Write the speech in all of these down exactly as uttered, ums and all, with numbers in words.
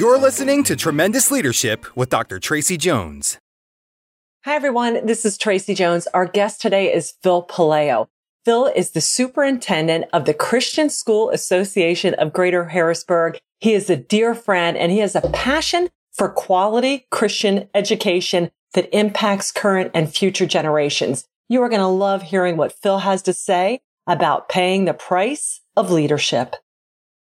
You're listening to Tremendous Leadership with Doctor Tracy Jones. Hi, everyone. This is Tracy Jones. Our guest today is Phil Paleo. Phil is the superintendent of the Christian School Association of Greater Harrisburg. He is a dear friend, and he has a passion for quality Christian education that impacts current and future generations. You are going to love hearing what Phil has to say about paying the price of leadership.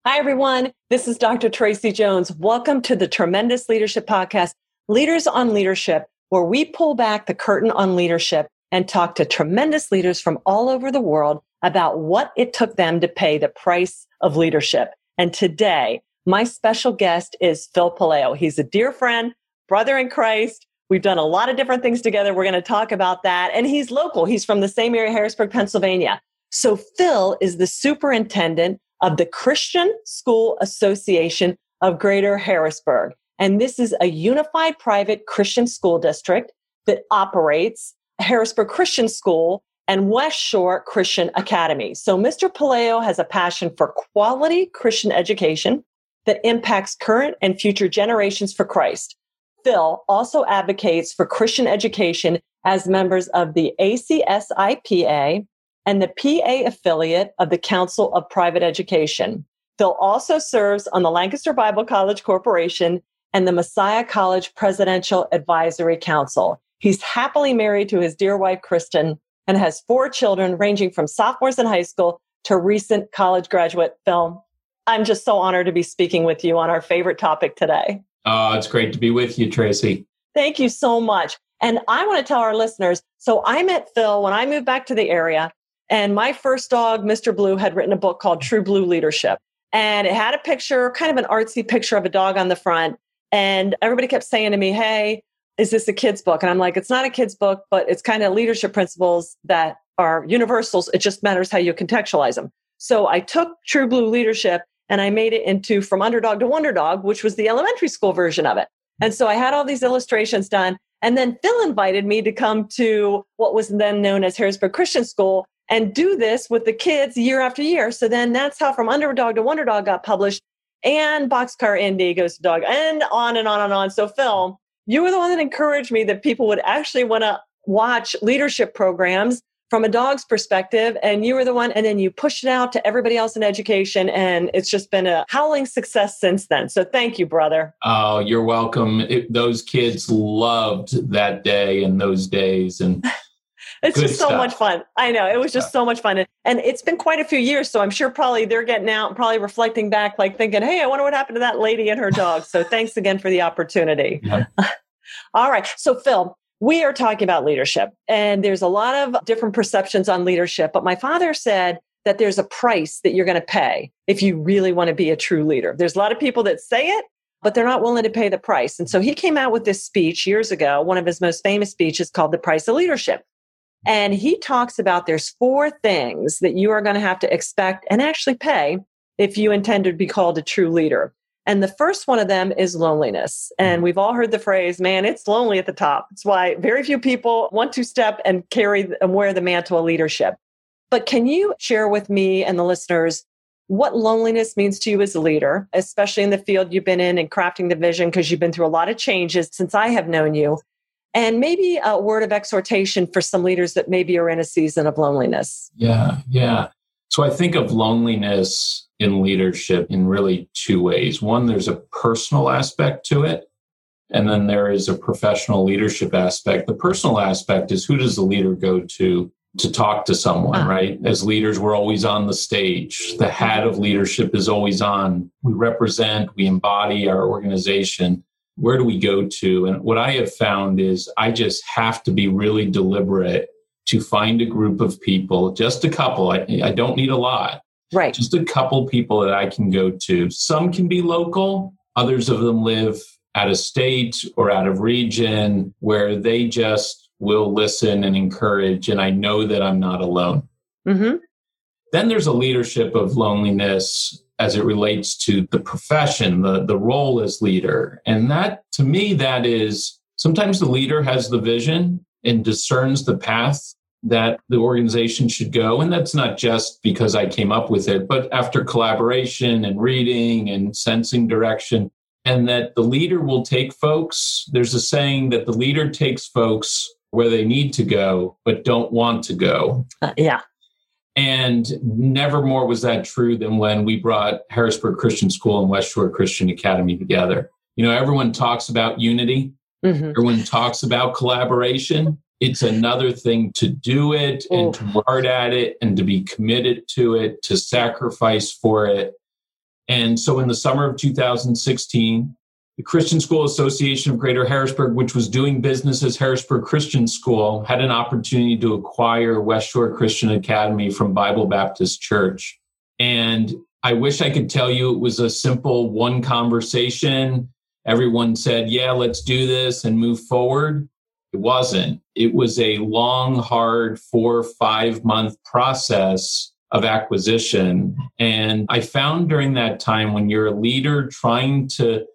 Hi, everyone. This is Doctor Tracy Jones. Welcome to the Tremendous Leadership Podcast, Leaders on Leadership, where we pull back the curtain on leadership and talk to tremendous leaders from all over the world about what it took them to pay the price of leadership. And today, my special guest is Phil Paleo. He's a dear friend, brother in Christ. We've done a lot of different things together. We're going to talk about that. And he's local. He's from the same area, Harrisburg, Pennsylvania. So Phil is the superintendent of the Christian School Association of Greater Harrisburg. And this is a unified private Christian school district that operates Harrisburg Christian School and West Shore Christian Academy. So Mister Paleo has a passion for quality Christian education that impacts current and future generations for Christ. Phil also advocates for Christian education as members of the A C S I P A and the P A affiliate of the Council of Private Education. Phil also serves on the Lancaster Bible College Corporation and the Messiah College Presidential Advisory Council. He's happily married to his dear wife, Kristen, and has four children ranging from sophomores in high school to recent college graduate. Phil, I'm just so honored to be speaking with you on our favorite topic today. Uh, it's great to be with you, Tracy. Thank you so much. And I want to tell our listeners, so I met Phil when I moved back to the area, and my first dog, Mister Blue, had written a book called True Blue Leadership. And it had a picture, kind of an artsy picture of a dog on the front. And everybody kept saying to me, hey, is this a kid's book? And I'm like, it's not a kid's book, but it's kind of leadership principles that are universals. It just matters how you contextualize them. So I took True Blue Leadership and I made it into From Underdog to Wonder Dog, which was the elementary school version of it. And so I had all these illustrations done. And then Phil invited me to come to what was then known as Harrisburg Christian School and do this with the kids year after year. So then that's how From Underdog to Wonder Dog got published, and Boxcar Indie Goes to Dog, and on and on and on. So Phil, you were the one that encouraged me that people would actually want to watch leadership programs from a dog's perspective. And you were the one, and then you pushed it out to everybody else in education. And it's just been a howling success since then. So thank you, brother. Oh, you're welcome. It, those kids loved that day and those days. And it's just so much fun. I know. It was just so much fun. And, and it's been quite a few years. So I'm sure probably they're getting out and probably reflecting back, like thinking, hey, I wonder what happened to that lady and her dog. So thanks again for the opportunity. Yeah. All right. So Phil, we are talking about leadership, and there's a lot of different perceptions on leadership. But my father said that there's a price that you're going to pay if you really want to be a true leader. There's a lot of people that say it, but they're not willing to pay the price. And so he came out with this speech years ago, one of his most famous speeches called The Price of Leadership. And he talks about there's four things that you are going to have to expect and actually pay if you intend to be called a true leader. And the first one of them is loneliness. And we've all heard the phrase, man, it's lonely at the top. It's why very few people want to step and carry and wear the mantle of leadership. But can you share with me and the listeners what loneliness means to you as a leader, especially in the field you've been in and crafting the vision, because you've been through a lot of changes since I have known you. And maybe a word of exhortation for some leaders that maybe are in a season of loneliness. Yeah, yeah. So I think of loneliness in leadership in really two ways. One, there's a personal aspect to it, and then there is a professional leadership aspect. The personal aspect is, who does the leader go to to talk to someone, ah. right? As leaders, we're always on the stage. The hat of leadership is always on. We represent, we embody our organization. Where do we go to? And what I have found is I just have to be really deliberate to find a group of people, just a couple. I, I don't need a lot. Right. Just a couple people that I can go to. Some can be local. Others of them live out of state or out of region where they just will listen and encourage. And I know that I'm not alone. Mm-hmm. Then there's a leadership of loneliness as it relates to the profession, the, the role as leader. And that, to me, that is sometimes the leader has the vision and discerns the path that the organization should go. And that's not just because I came up with it, but after collaboration and reading and sensing direction, and that the leader will take folks. There's a saying that the leader takes folks where they need to go, but don't want to go. Uh, yeah. And never more was that true than when we brought Harrisburg Christian School and West Shore Christian Academy together. You know, everyone talks about unity. Mm-hmm. Everyone talks about collaboration. It's another thing to do it Ooh. and to work hard at it and to be committed to it, to sacrifice for it. And so in the summer of two thousand sixteen, the Christian School Association of Greater Harrisburg, which was doing business as Harrisburg Christian School, had an opportunity to acquire West Shore Christian Academy from Bible Baptist Church. And I wish I could tell you it was a simple one conversation. Everyone said, yeah, let's do this and move forward. It wasn't. It was a long, hard four or five month process of acquisition. And I found during that time, when you're a leader trying to,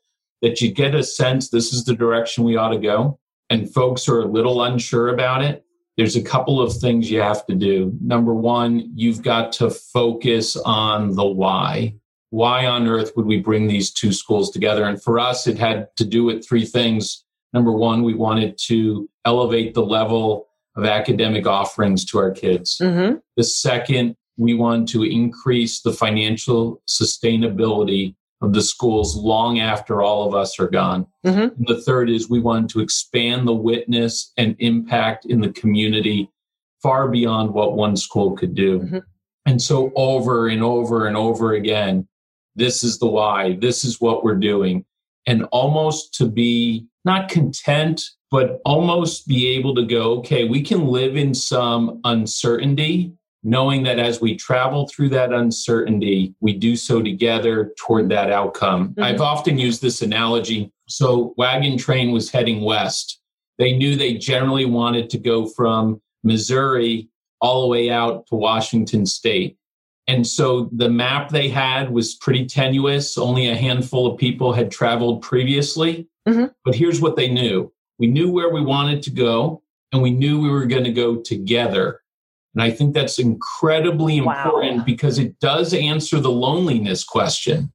that you get a sense this is the direction we ought to go, and folks are a little unsure about it, there's a couple of things you have to do. Number one, you've got to focus on the why. Why on earth would we bring these two schools together? And for us, it had to do with three things. Number one, we wanted to elevate the level of academic offerings to our kids. Mm-hmm. The second, we wanted to increase the financial sustainability of the schools long after all of us are gone. Mm-hmm. And the third is we wanted to expand the witness and impact in the community far beyond what one school could do. Mm-hmm. And so over and over and over again, this is the why, this is what we're doing. And almost to be not content, but almost be able to go, okay, we can live in some uncertainty, knowing that as we travel through that uncertainty, we do so together toward that outcome. Mm-hmm. I've often used this analogy. So wagon train was heading west. They knew they generally wanted to go from Missouri all the way out to Washington State. And so the map they had was pretty tenuous. Only a handful of people had traveled previously. Mm-hmm. But here's what they knew. We knew where we wanted to go, and we knew we were going to go together. And I think that's incredibly important wow. because it does answer the loneliness question,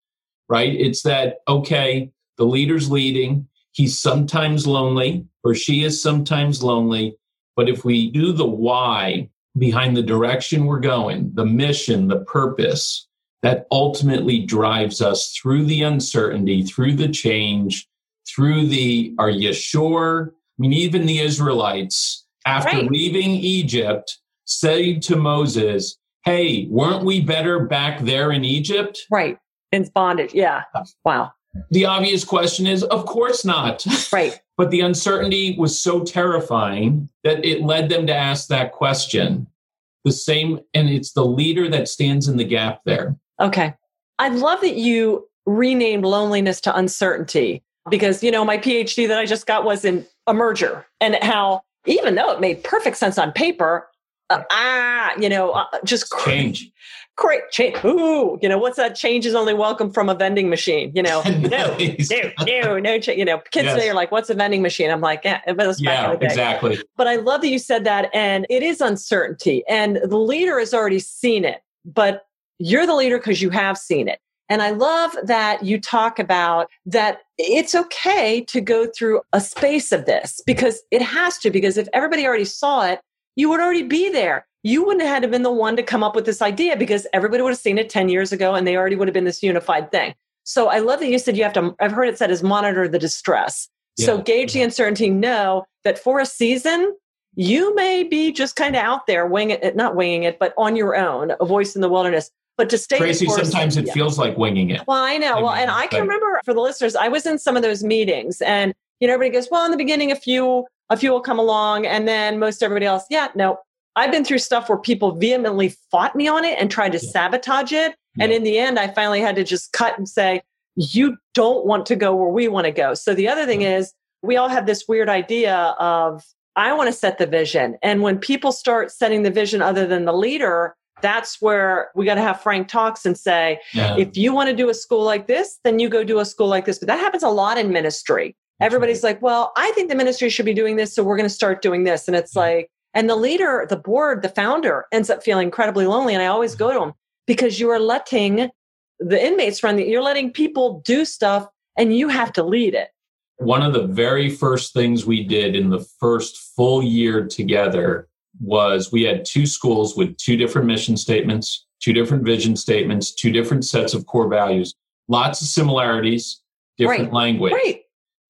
right? It's that, okay, the leader's leading. He's sometimes lonely, or she is sometimes lonely. But if we do the why behind the direction we're going, the mission, the purpose, that ultimately drives us through the uncertainty, through the change, through the, are you sure? I mean, even the Israelites, after right. leaving Egypt, say to Moses, hey, weren't we better back there in Egypt? Right. In bondage. Yeah. Wow. The obvious question is, of course not. Right. But the uncertainty was so terrifying that it led them to ask that question. The same, and it's the leader that stands in the gap there. Okay. I love that you renamed loneliness to uncertainty because, you know, my PhD that I just got was in a merger and how, even though it made perfect sense on paper, Uh, ah, you know, uh, just cra- change, great change. Ooh, you know, what's that? Change is only welcome from a vending machine. You know, nice. no, no, no, no change. You know, kids yes. today are like, "What's a vending machine?" I'm like, "Yeah, but it's back in the day." Exactly. But I love that you said that, and it is uncertainty, and the leader has already seen it, but you're the leader because you have seen it. And I love that you talk about that. It's okay to go through a space of this because it has to. Because if everybody already saw it, you would already be there. You wouldn't have had to have been the one to come up with this idea because everybody would have seen it ten years ago and they already would have been this unified thing. So I love that you said you have to, I've heard it said is monitor the distress. Yeah. So gauge the uncertainty, know that for a season, you may be just kind of out there winging it, not winging it, but on your own, a voice in the wilderness. But to stay Tracy, course, sometimes it yeah. feels like winging it. Well, I know. I mean, well, and I can but... remember for the listeners, I was in some of those meetings and you know, everybody goes, well, in the beginning, a few A few will come along and then most everybody else, yeah, no. I've been through stuff where people vehemently fought me on it and tried to yeah. sabotage it. Yeah. And in the end, I finally had to just cut and say, you don't want to go where we want to go. So the other thing yeah. is we all have this weird idea of, I want to set the vision. And when people start setting the vision other than the leader, that's where we got to have frank talks and say, yeah. if you want to do a school like this, then you go do a school like this. But that happens a lot in ministry. Everybody's like, well, I think the ministry should be doing this, so we're going to start doing this. And it's like, and the leader, the board, the founder ends up feeling incredibly lonely. And I always go to them because you are letting the inmates run, you're letting people do stuff and you have to lead it. One of the very first things we did in the first full year together was we had two schools with two different mission statements, two different vision statements, two different sets of core values, lots of similarities, different right. language. Right.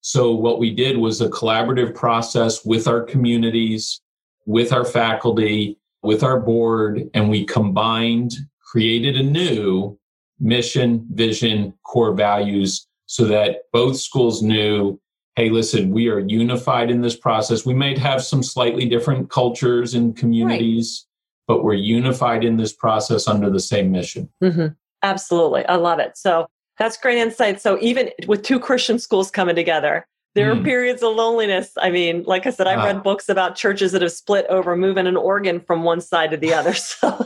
So what we did was a collaborative process with our communities, with our faculty, with our board, and we combined, created a new mission, vision, core values so that both schools knew, hey, listen, we are unified in this process. We may have some slightly different cultures and communities, right. but we're unified in this process under the same mission. Mm-hmm. Absolutely. I love it. So that's great insight. So even with two Christian schools coming together, there are mm. periods of loneliness. I mean, like I said, I've ah. read books about churches that have split over moving an organ from one side to the other. So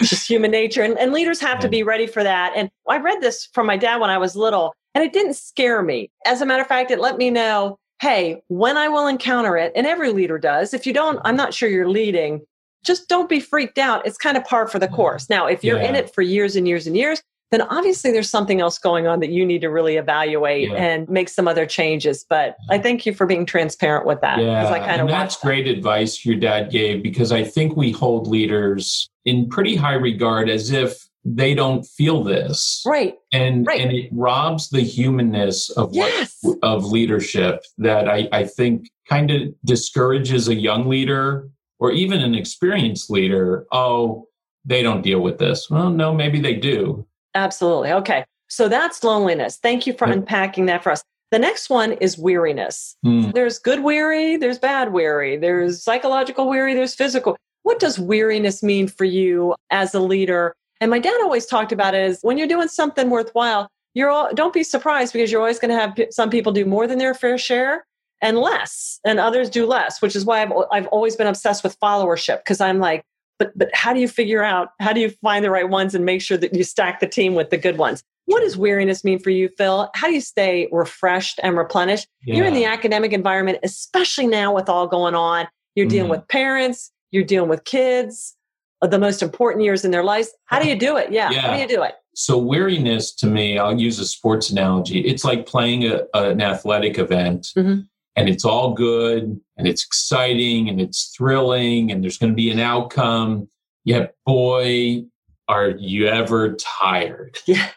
it's just human nature. And, and leaders have to be ready for that. And I read this from my dad when I was little, and it didn't scare me. As a matter of fact, it let me know, hey, when I will encounter it, and every leader does, if you don't, I'm not sure you're leading, just don't be freaked out. It's kind of par for the course. Now, if you're yeah. in it for years and years and years, then obviously there's something else going on that you need to really evaluate yeah. and make some other changes. But I thank you for being transparent with that. Yeah, I kind of and that's that. Great advice your dad gave, because I think we hold leaders in pretty high regard as if they don't feel this. Right. And right. and it robs the humanness of yes. what, of leadership that I, I think kind of discourages a young leader or even an experienced leader. Oh, they don't deal with this. Well, no, maybe they do. Absolutely. Okay. So that's loneliness. Thank you for yep. unpacking that for us. The next one is weariness. Mm. There's good weary, there's bad weary, there's psychological weary, there's physical. What does weariness mean for you as a leader? And my dad always talked about it as when you're doing something worthwhile, you're all, don't be surprised because you're always going to have p- some people do more than their fair share and less, and others do less, which is why I've, I've always been obsessed with followership, because I'm like, But but how do you figure out, how do you find the right ones and make sure that you stack the team with the good ones? What does weariness mean for you, Phil? How do you stay refreshed and replenished? Yeah. You're in the academic environment, especially now with all going on. You're dealing mm. with parents, you're dealing with kids, the most important years in their lives. How do you do it? Yeah. yeah. How do you do it? So weariness to me, I'll use a sports analogy. It's like playing a, an athletic event. Mm-hmm. And it's all good, and it's exciting, and it's thrilling, and there's going to be an outcome. Yet, boy, are you ever tired, yeah.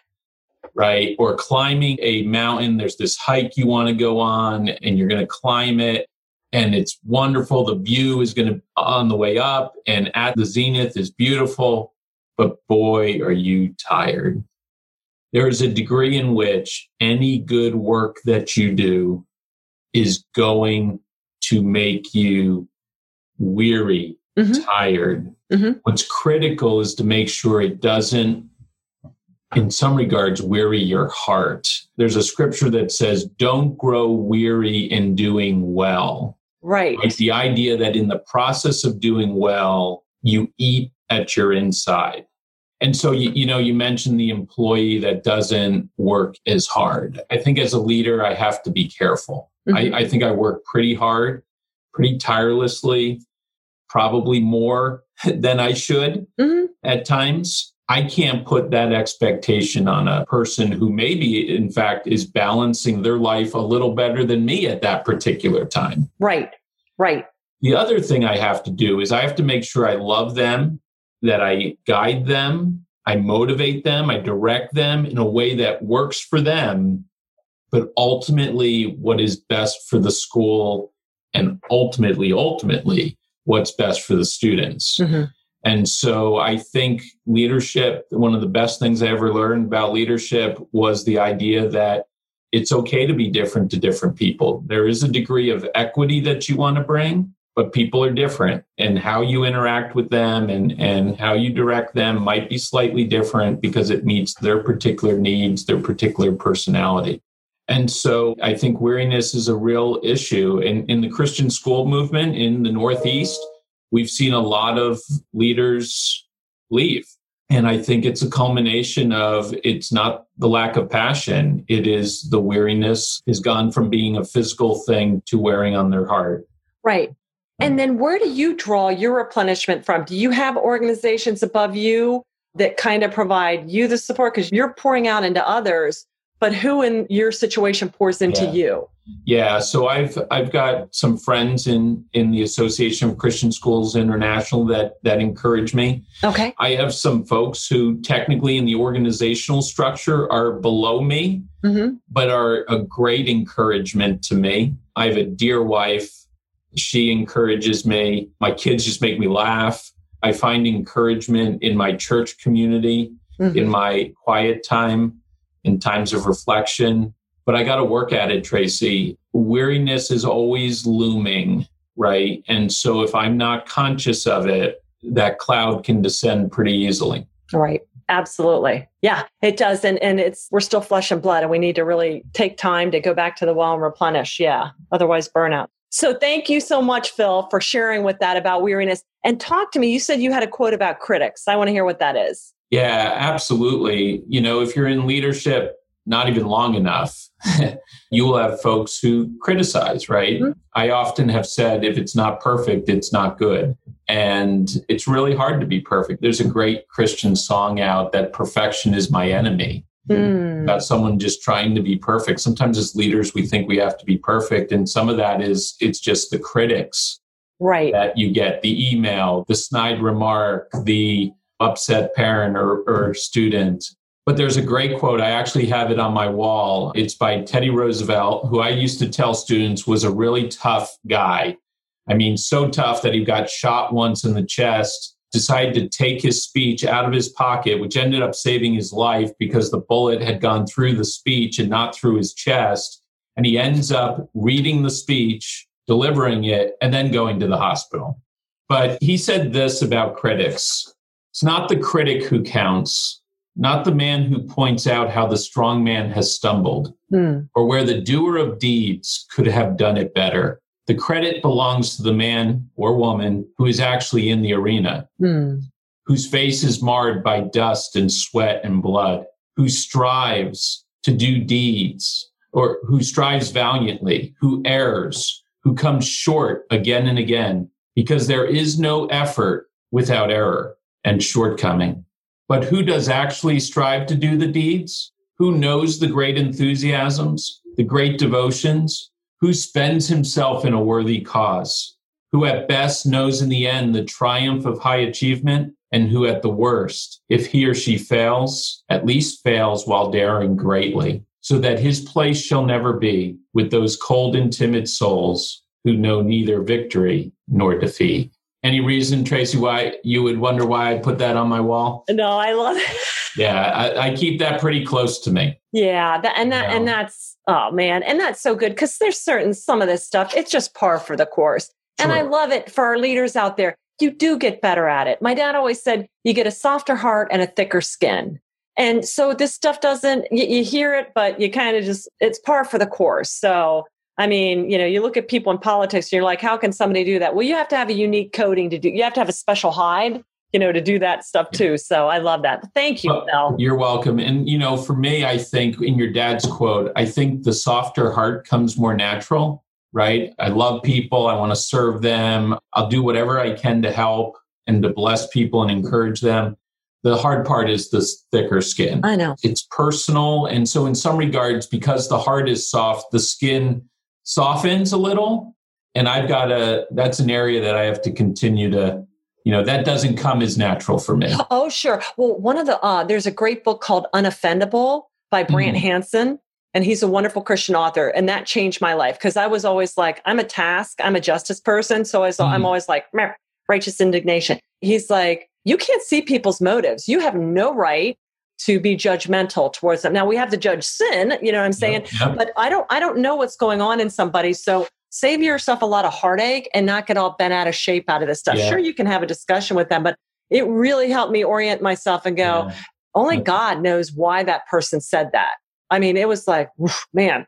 right? Or climbing a mountain, there's this hike you want to go on, and you're going to climb it, and it's wonderful. The view is going to on the way up, and at the zenith is beautiful, but boy, are you tired. There is a degree in which any good work that you do is going to make you weary, mm-hmm. tired. Mm-hmm. What's critical is to make sure it doesn't, in some regards, weary your heart. There's a scripture that says, don't grow weary in doing well. Right. It's the idea that in the process of doing well, you eat at your inside. And so, you, you know, you mentioned the employee that doesn't work as hard. I think as a leader, I have to be careful. Mm-hmm. I, I think I work pretty hard, pretty tirelessly, probably more than I should mm-hmm. at times. I can't put that expectation on a person who maybe, in fact, is balancing their life a little better than me at that particular time. Right, right. The other thing I have to do is I have to make sure I love them, that I guide them, I motivate them, I direct them in a way that works for them, but ultimately what is best for the school and ultimately, ultimately, what's best for the students. Mm-hmm. And so I think leadership, one of the best things I ever learned about leadership was the idea that it's okay to be different to different people. There is a degree of equity that you want to bring, but people are different, and how you interact with them and, and how you direct them might be slightly different because it meets their particular needs, their particular personality. And so I think weariness is a real issue. And in, in the Christian school movement in the Northeast, we've seen a lot of leaders leave. And I think it's a culmination of, it's not the lack of passion. It is the weariness has gone from being a physical thing to wearing on their heart. Right. And then where do you draw your replenishment from? Do you have organizations above you that kind of provide you the support because you're pouring out into others? but who in your situation pours into yeah. you? Yeah. So I've, I've got some friends in, in the Association of Christian Schools International that, that encourage me. Okay. I have some folks who technically in the organizational structure are below me, mm-hmm. but are a great encouragement to me. I have a dear wife. She encourages me. My kids just make me laugh. I find encouragement in my church community, mm-hmm. in my quiet time, in times of reflection. But I got to work at it, Tracy. Weariness is always looming, right? And so if I'm not conscious of it, that cloud can descend pretty easily. Right. Absolutely. Yeah, it does. And and it's we're still flesh and blood, and we need to really take time to go back to the well and replenish. Yeah. Otherwise, burnout. So thank you so much, Phil, for sharing with that about weariness. And talk to me. You said you had a quote about critics. I want to hear what that is. Yeah, absolutely. You know, if you're in leadership not even long enough, you will have folks who criticize, right? Mm-hmm. I often have said, if it's not perfect, it's not good. And it's really hard to be perfect. There's a great Christian song out that perfection is my enemy. Mm. About someone just trying to be perfect. Sometimes as leaders, we think we have to be perfect. And some of that is, it's just the critics right? that you get, the email, the snide remark, the upset parent or, or student. But there's a great quote. I actually have it on my wall. It's by Teddy Roosevelt, who I used to tell students was a really tough guy. I mean, so tough that he got shot once in the chest, decided to take his speech out of his pocket, which ended up saving his life because the bullet had gone through the speech and not through his chest. And he ends up reading the speech, delivering it, and then going to the hospital. But he said this about critics. It's not the critic who counts, not the man who points out how the strong man has stumbled, mm. or where the doer of deeds could have done it better. The credit belongs to the man or woman who is actually in the arena, mm. whose face is marred by dust and sweat and blood, who strives to do deeds, or who strives valiantly, who errs, who comes short again and again, because there is no effort without error and shortcoming. But who does actually strive to do the deeds? Who knows the great enthusiasms, the great devotions? Who spends himself in a worthy cause, who at best knows in the end the triumph of high achievement, and who at the worst, if he or she fails, at least fails while daring greatly, so that his place shall never be with those cold and timid souls who know neither victory nor defeat. Any reason, Tracy, why you would wonder why I put that on my wall? No, I love it. Yeah, I, I keep that pretty close to me. Yeah, that, and that, you know? and that's, oh man, and that's so good because there's certain, some of this stuff, it's just par for the course. Sure. And I love it for our leaders out there. You do get better at it. My dad always said, you get a softer heart and a thicker skin. And so this stuff doesn't, you, you hear it, but you kind of just, it's par for the course. So, I mean, you know, you look at people in politics and you're like, how can somebody do that? Well, you have to have a unique coding to do, you have to have a special hide, you know, to do that stuff too. So I love that. Thank you, Mel. You're welcome. And, you know, for me, I think in your dad's quote, I think the softer heart comes more natural, right? I love people. I want to serve them. I'll do whatever I can to help and to bless people and encourage them. The hard part is this thicker skin. I know. It's personal. And so in some regards, because the heart is soft, the skin softens a little. And I've got a, that's an area that I have to continue to, you know, that doesn't come as natural for me. Oh, sure. Well, one of the, uh, there's a great book called Unoffendable by Brant mm. Hansen, and he's a wonderful Christian author. And that changed my life because I was always like, I'm a task, I'm a justice person. So I was, mm. I'm always like, meh, righteous indignation. He's like, you can't see people's motives. You have no right to be judgmental towards them. Now we have to judge sin, you know what I'm saying? Yep, yep. But I don't, I don't know what's going on in somebody. So save yourself a lot of heartache and not get all bent out of shape out of this stuff. Yeah. Sure, you can have a discussion with them, but it really helped me orient myself and go, yeah. only God knows why that person said that. I mean, it was like, man,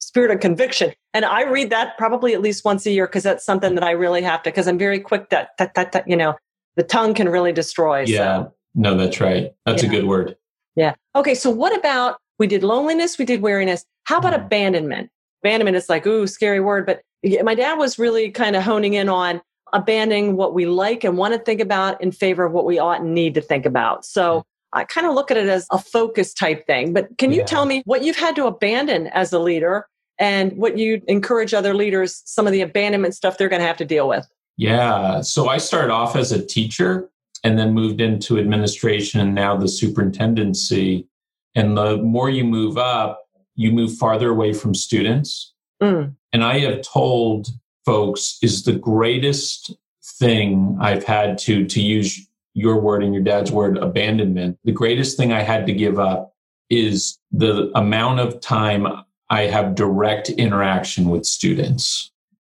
spirit of conviction. And I read that probably at least once a year because that's something that I really have to, because I'm very quick that, that, that, that, you know, the tongue can really destroy. Yeah, so. No, that's right. That's yeah. a good word. Yeah. Okay. So what about, we did loneliness, we did weariness. How about abandonment? Abandonment is like, ooh, scary word. But my dad was really kind of honing in on abandoning what we like and want to think about in favor of what we ought and need to think about. So I kind of look at it as a focus type thing. But can you yeah. tell me what you've had to abandon as a leader and what you encourage other leaders, some of the abandonment stuff they're going to have to deal with? Yeah. So I started off as a teacher and then moved into administration and now the superintendency. And the more you move up, you move farther away from students. Mm. And I have told folks is the greatest thing I've had to, to use your word and your dad's word, abandonment. The greatest thing I had to give up is the amount of time I have direct interaction with students.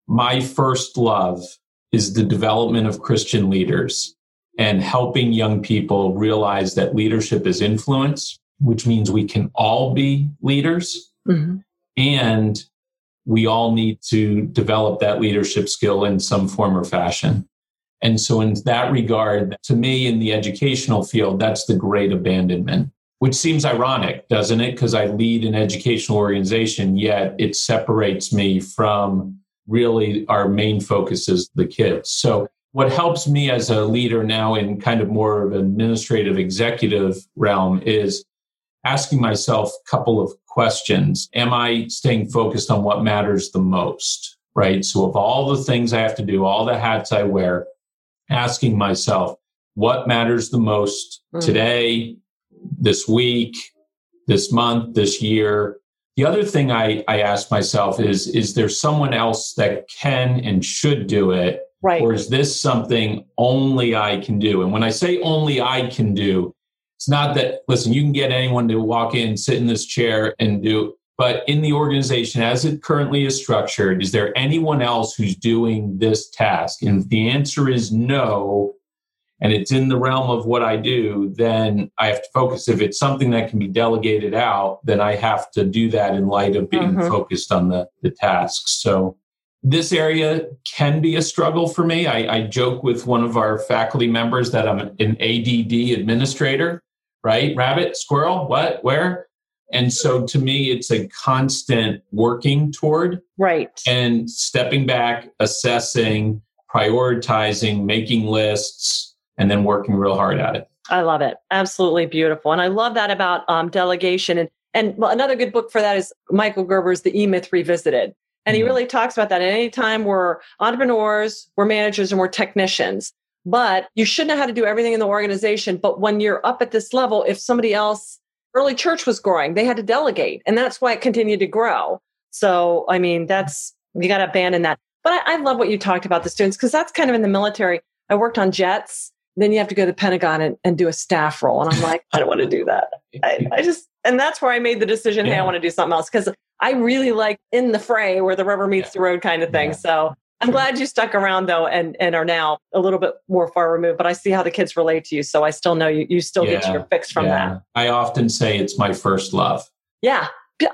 My first love is the development of Christian leaders and helping young people realize that leadership is influence, which means we can all be leaders. Mm-hmm. And we all need to develop that leadership skill in some form or fashion. And so in that regard, to me, in the educational field, that's the great abandonment, which seems ironic, doesn't it? Because I lead an educational organization, yet it separates me from really our main focus is the kids. So what helps me as a leader now in kind of more of an administrative executive realm is asking myself a couple of questions. Am I staying focused on what matters the most, right? So of all the things I have to do, all the hats I wear, asking myself, what matters the most mm. today, this week, this month, this year? The other thing I, I ask myself is, is there someone else that can and should do it? Right. Or is this something only I can do? And when I say only I can do, it's not that, listen, you can get anyone to walk in, sit in this chair and do, but in the organization as it currently is structured, is there anyone else who's doing this task? And if the answer is no, and it's in the realm of what I do, then I have to focus. If it's something that can be delegated out, then I have to do that in light of being mm-hmm. focused on the, the task. So this area can be a struggle for me. I, I joke with one of our faculty members that I'm an A D D administrator. Right? Rabbit, squirrel, what, where? And so to me, it's a constant working toward. Right. And stepping back, assessing, prioritizing, making lists, and then working real hard at it. I love it. Absolutely beautiful. And I love that about um, delegation. And, and well, another good book for that is Michael Gerber's The E-Myth Revisited. And mm-hmm. he really talks about that. And anytime we're entrepreneurs, we're managers, and we're technicians. But you shouldn't know how to do everything in the organization. But when you're up at this level, if somebody else, early church was growing, they had to delegate. And that's why it continued to grow. So, I mean, that's, you got to abandon that. But I, I love what you talked about the students, because that's kind of in the military. I worked on jets. Then you have to go to the Pentagon and, and do a staff role. And I'm like, I don't want to do that. I, I just, and that's where I made the decision, yeah. hey, I want to do something else. Because I really like in the fray where the rubber meets yeah. the road kind of thing. Yeah. So I'm glad you stuck around, though, and, and are now a little bit more far removed, but I see how the kids relate to you. So I still know you, you still yeah, get your fix from yeah. that. I often say it's my first love. Yeah.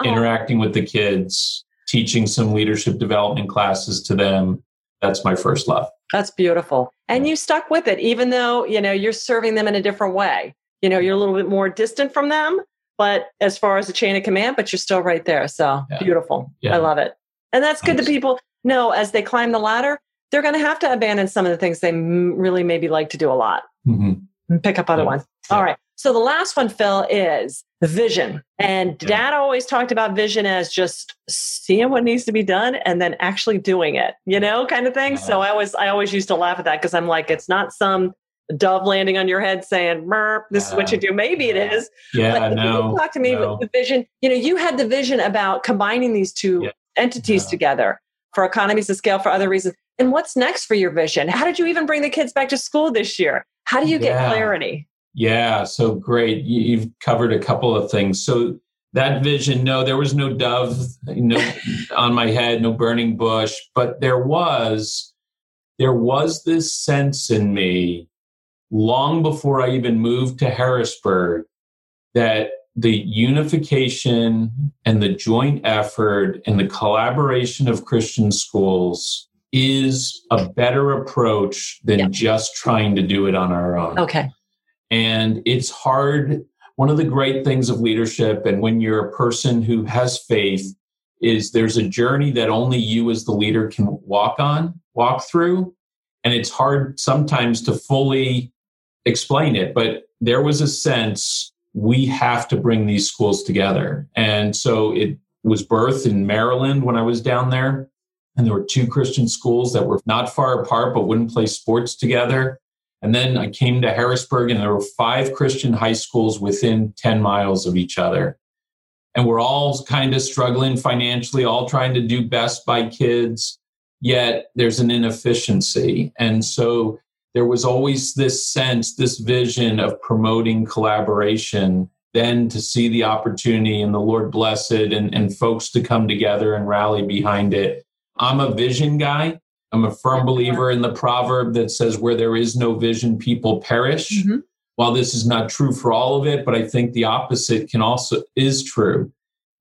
Interacting with the kids, teaching some leadership development classes to them. That's my first love. That's beautiful. And you stuck with it, even though, you know, you're serving them in a different way. You know, you're a little bit more distant from them, but as far as the chain of command, but you're still right there. So yeah. beautiful. Yeah. I love it. And that's good nice. To people. No, as they climb the ladder, they're going to have to abandon some of the things they m- really maybe like to do a lot mm-hmm. and pick up other yeah. ones. Yeah. All right. So the last one, Phil, is vision. And yeah. Dad always talked about vision as just seeing what needs to be done and then actually doing it, you know, kind of thing. Uh-huh. So I always, I always used to laugh at that because I'm like, it's not some dove landing on your head saying, merp, this uh, is what you do. Maybe yeah. it is. Yeah, but no. You talk to me no. about the vision. You know, you had the vision about combining these two yeah. entities yeah. together. For economies of scale, for other reasons. And what's next for your vision? How did you even bring the kids back to school this year? How do you get yeah. clarity? Yeah, so great. You've covered a couple of things. So that vision, no, there was no dove no, on my head, no burning bush, but there was, there was this sense in me long before I even moved to Harrisburg that the unification and the joint effort and the collaboration of Christian schools is a better approach than yep. just trying to do it on our own. Okay. And it's hard. One of the great things of leadership, and when you're a person who has faith, is there's a journey that only you as the leader can walk on, walk through. And it's hard sometimes to fully explain it, but there was a sense we have to bring these schools together. And so it was birthed in Maryland when I was down there. And there were two Christian schools that were not far apart, but wouldn't play sports together. And then I came to Harrisburg, and there were five Christian high schools within ten miles of each other. And we're all kind of struggling financially, all trying to do best by kids, yet there's an inefficiency. And so there was always this sense, this vision of promoting collaboration, then to see the opportunity and the Lord bless it and, and folks to come together and rally behind it. I'm a vision guy. I'm a firm believer in the proverb that says where there is no vision, people perish. Mm-hmm. While this is not true for all of it, but I think the opposite can also is true.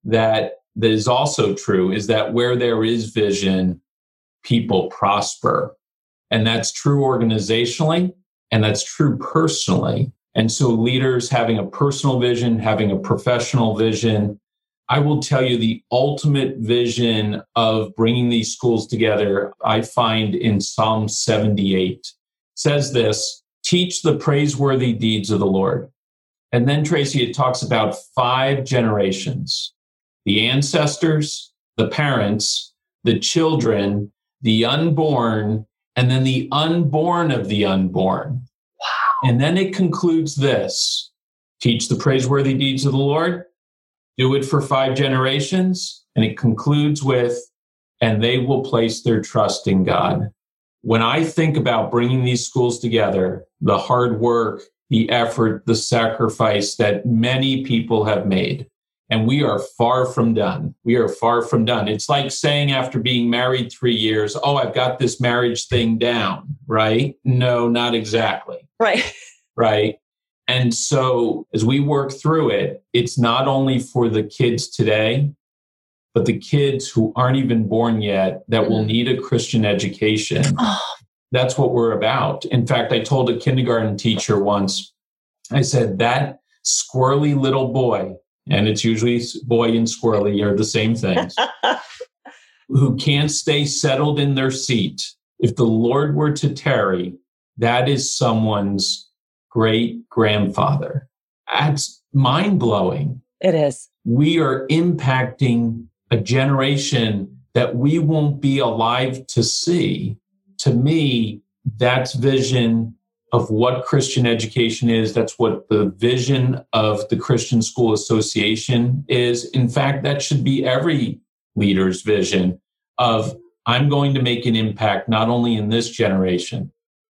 That that is also true is that where there is vision, people prosper. And that's true organizationally, and that's true personally. And so leaders having a personal vision, having a professional vision, I will tell you the ultimate vision of bringing these schools together, I find in Psalm seventy-eight. It says this, teach the praiseworthy deeds of the Lord. And then, Tracy, it talks about five generations, the ancestors, the parents, the children, the unborn, and then the unborn of the unborn. Wow. And then it concludes this, teach the praiseworthy deeds of the Lord. Do it for five generations, and it concludes with, and they will place their trust in God. When I think about bringing these schools together, the hard work, the effort, the sacrifice that many people have made, and we are far from done. We are far from done. It's like saying after being married three years, oh, I've got this marriage thing down, right? No, not exactly. Right. Right. And so as we work through it, it's not only for the kids today, but the kids who aren't even born yet that will need a Christian education. That's what we're about. In fact, I told a kindergarten teacher once, I said, that squirrely little boy, and it's usually boy and squirrely are the same things, who can't stay settled in their seat. If the Lord were to tarry, that is someone's great-grandfather. That's mind-blowing. It is. We are impacting a generation that we won't be alive to see. To me, that's vision of what Christian education is. That's what the vision of the Christian School Association is. In fact, that should be every leader's vision of, I'm going to make an impact not only in this generation,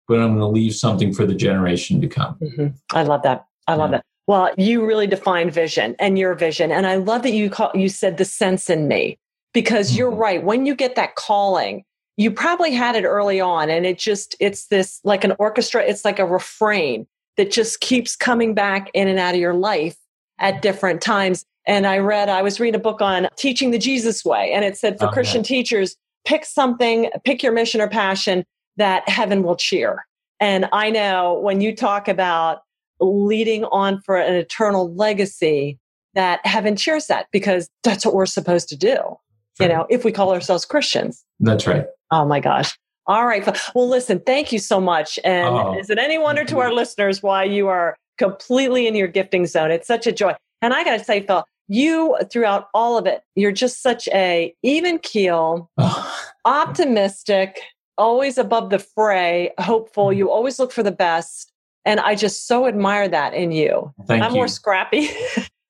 but I'm going to leave something for the generation to come. Mm-hmm. I love that. I love yeah. that. Well, you really defined vision and your vision. And I love that you call, you said the sense in me, because mm-hmm. you're right. When you get that calling, you probably had it early on. And it just, it's this like an orchestra. It's like a refrain that just keeps coming back in and out of your life at different times. And I read, I was reading a book on teaching the Jesus way. And it said for okay. Christian teachers, pick something, pick your mission or passion that heaven will cheer. And I know when you talk about leading on for an eternal legacy, that heaven cheers that, because that's what we're supposed to do, sure. you know, if we call ourselves Christians. That's right. Oh my gosh. All right. Well, listen, thank you so much. And oh, is it any wonder to our listeners why you are completely in your gifting zone? It's such a joy. And I got to say, Phil, you throughout all of it, you're just such a even keel, oh. optimistic, always above the fray, hopeful. You always look for the best. And I just so admire that in you. Thank I'm you. More scrappy,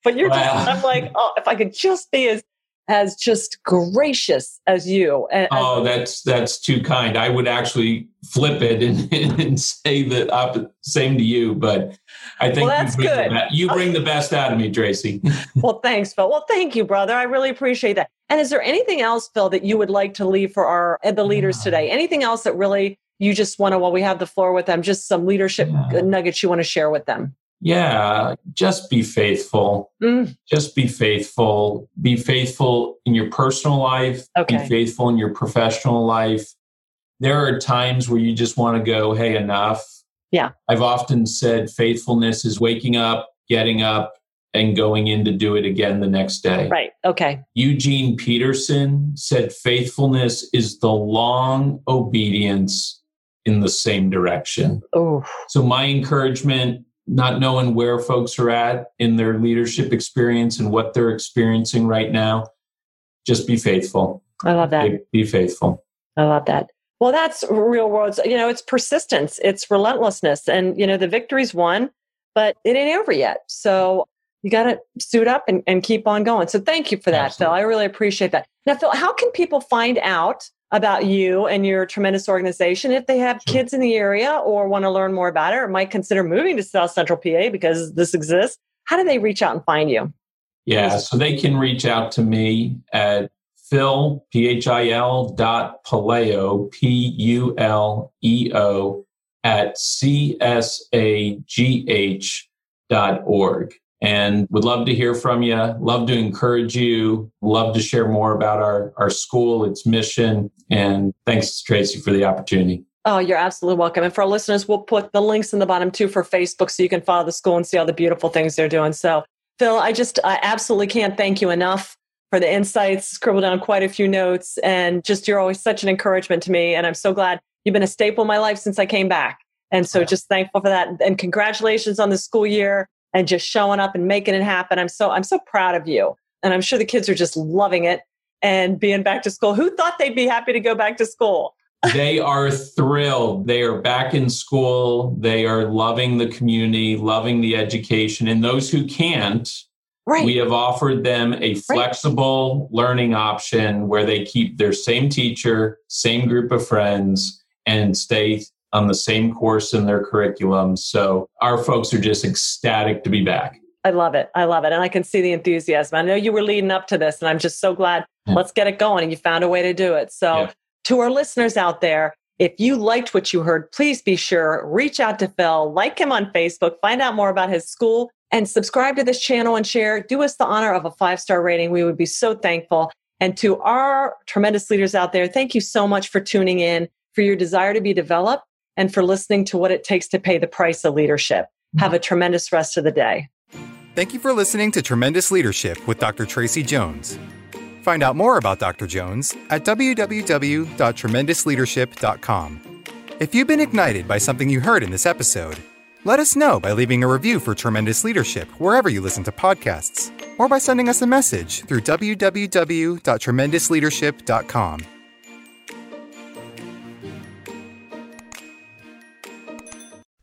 but you're wow. just, I'm like, oh, if I could just be as, as just gracious as you. As oh, you. that's, that's too kind. I would actually flip it and, and say the opposite, same to you, but I think well, that's you, bring good. The, you bring the best out of me, Tracy. Well, thanks, Phil. Well, thank you, brother. I really appreciate that. And is there anything else, Phil, that you would like to leave for our the leaders today? Anything else that really you just want to, while we have the floor with them, just some leadership yeah. nuggets you want to share with them? Yeah, just be faithful. Mm. Just be faithful. Be faithful in your personal life. Okay. Be faithful in your professional life. There are times where you just want to go, hey, enough. Yeah. I've often said faithfulness is waking up, getting up, and going in to do it again the next day. Right. Okay. Eugene Peterson said faithfulness is the long obedience in the same direction. Oh. So my encouragement not knowing where folks are at in their leadership experience and what they're experiencing right now, just be faithful. I love that. Be, be faithful. I love that. Well, that's real world. You know, it's persistence, it's relentlessness, and, you know, the victory's won, but it ain't over yet. So you got to suit up and, and keep on going. So thank you for that, absolutely, Phil. I really appreciate that. Now, Phil, how can people find out about you and your tremendous organization if they have sure. kids in the area or want to learn more about it or might consider moving to South Central P A because this exists? How do they reach out and find you? Yeah, so they can reach out to me at Phil, P H I L dot Paleo, P U L E O, at C S A G H dot org. And would love to hear from you, love to encourage you, love to share more about our, our school, its mission. And thanks, Tracy, for the opportunity. Oh, you're absolutely welcome. And for our listeners, we'll put the links in the bottom too for Facebook so you can follow the school and see all the beautiful things they're doing. So, Phil, I just I absolutely can't thank you enough for the insights, scribbled down quite a few notes, and just you're always such an encouragement to me. And I'm so glad you've been a staple in my life since I came back. And so just thankful for that. And congratulations on the school year. And just showing up and making it happen. I'm so I'm so proud of you. And I'm sure the kids are just loving it and being back to school. Who thought they'd be happy to go back to school? They are thrilled. They are back in school. They are loving the community, loving the education. And those who can't, right. we have offered them a flexible right. learning option where they keep their same teacher, same group of friends, and stay on the same course in their curriculum. So our folks are just ecstatic to be back. I love it. I love it. And I can see the enthusiasm. I know you were leading up to this, and I'm just so glad. Yeah. Let's get it going. And you found a way to do it. So yeah. to our listeners out there, if you liked what you heard, please be sure, reach out to Phil, like him on Facebook, find out more about his school, and subscribe to this channel and share. Do us the honor of a five-star rating. We would be so thankful. And to our tremendous leaders out there, thank you so much for tuning in, for your desire to be developed, and for listening to what it takes to pay the price of leadership. Have a tremendous rest of the day. Thank you for listening to Tremendous Leadership with Doctor Tracy Jones. Find out more about Doctor Jones at w w w dot tremendous leadership dot com. If you've been ignited by something you heard in this episode, let us know by leaving a review for Tremendous Leadership wherever you listen to podcasts, or by sending us a message through w w w dot tremendous leadership dot com.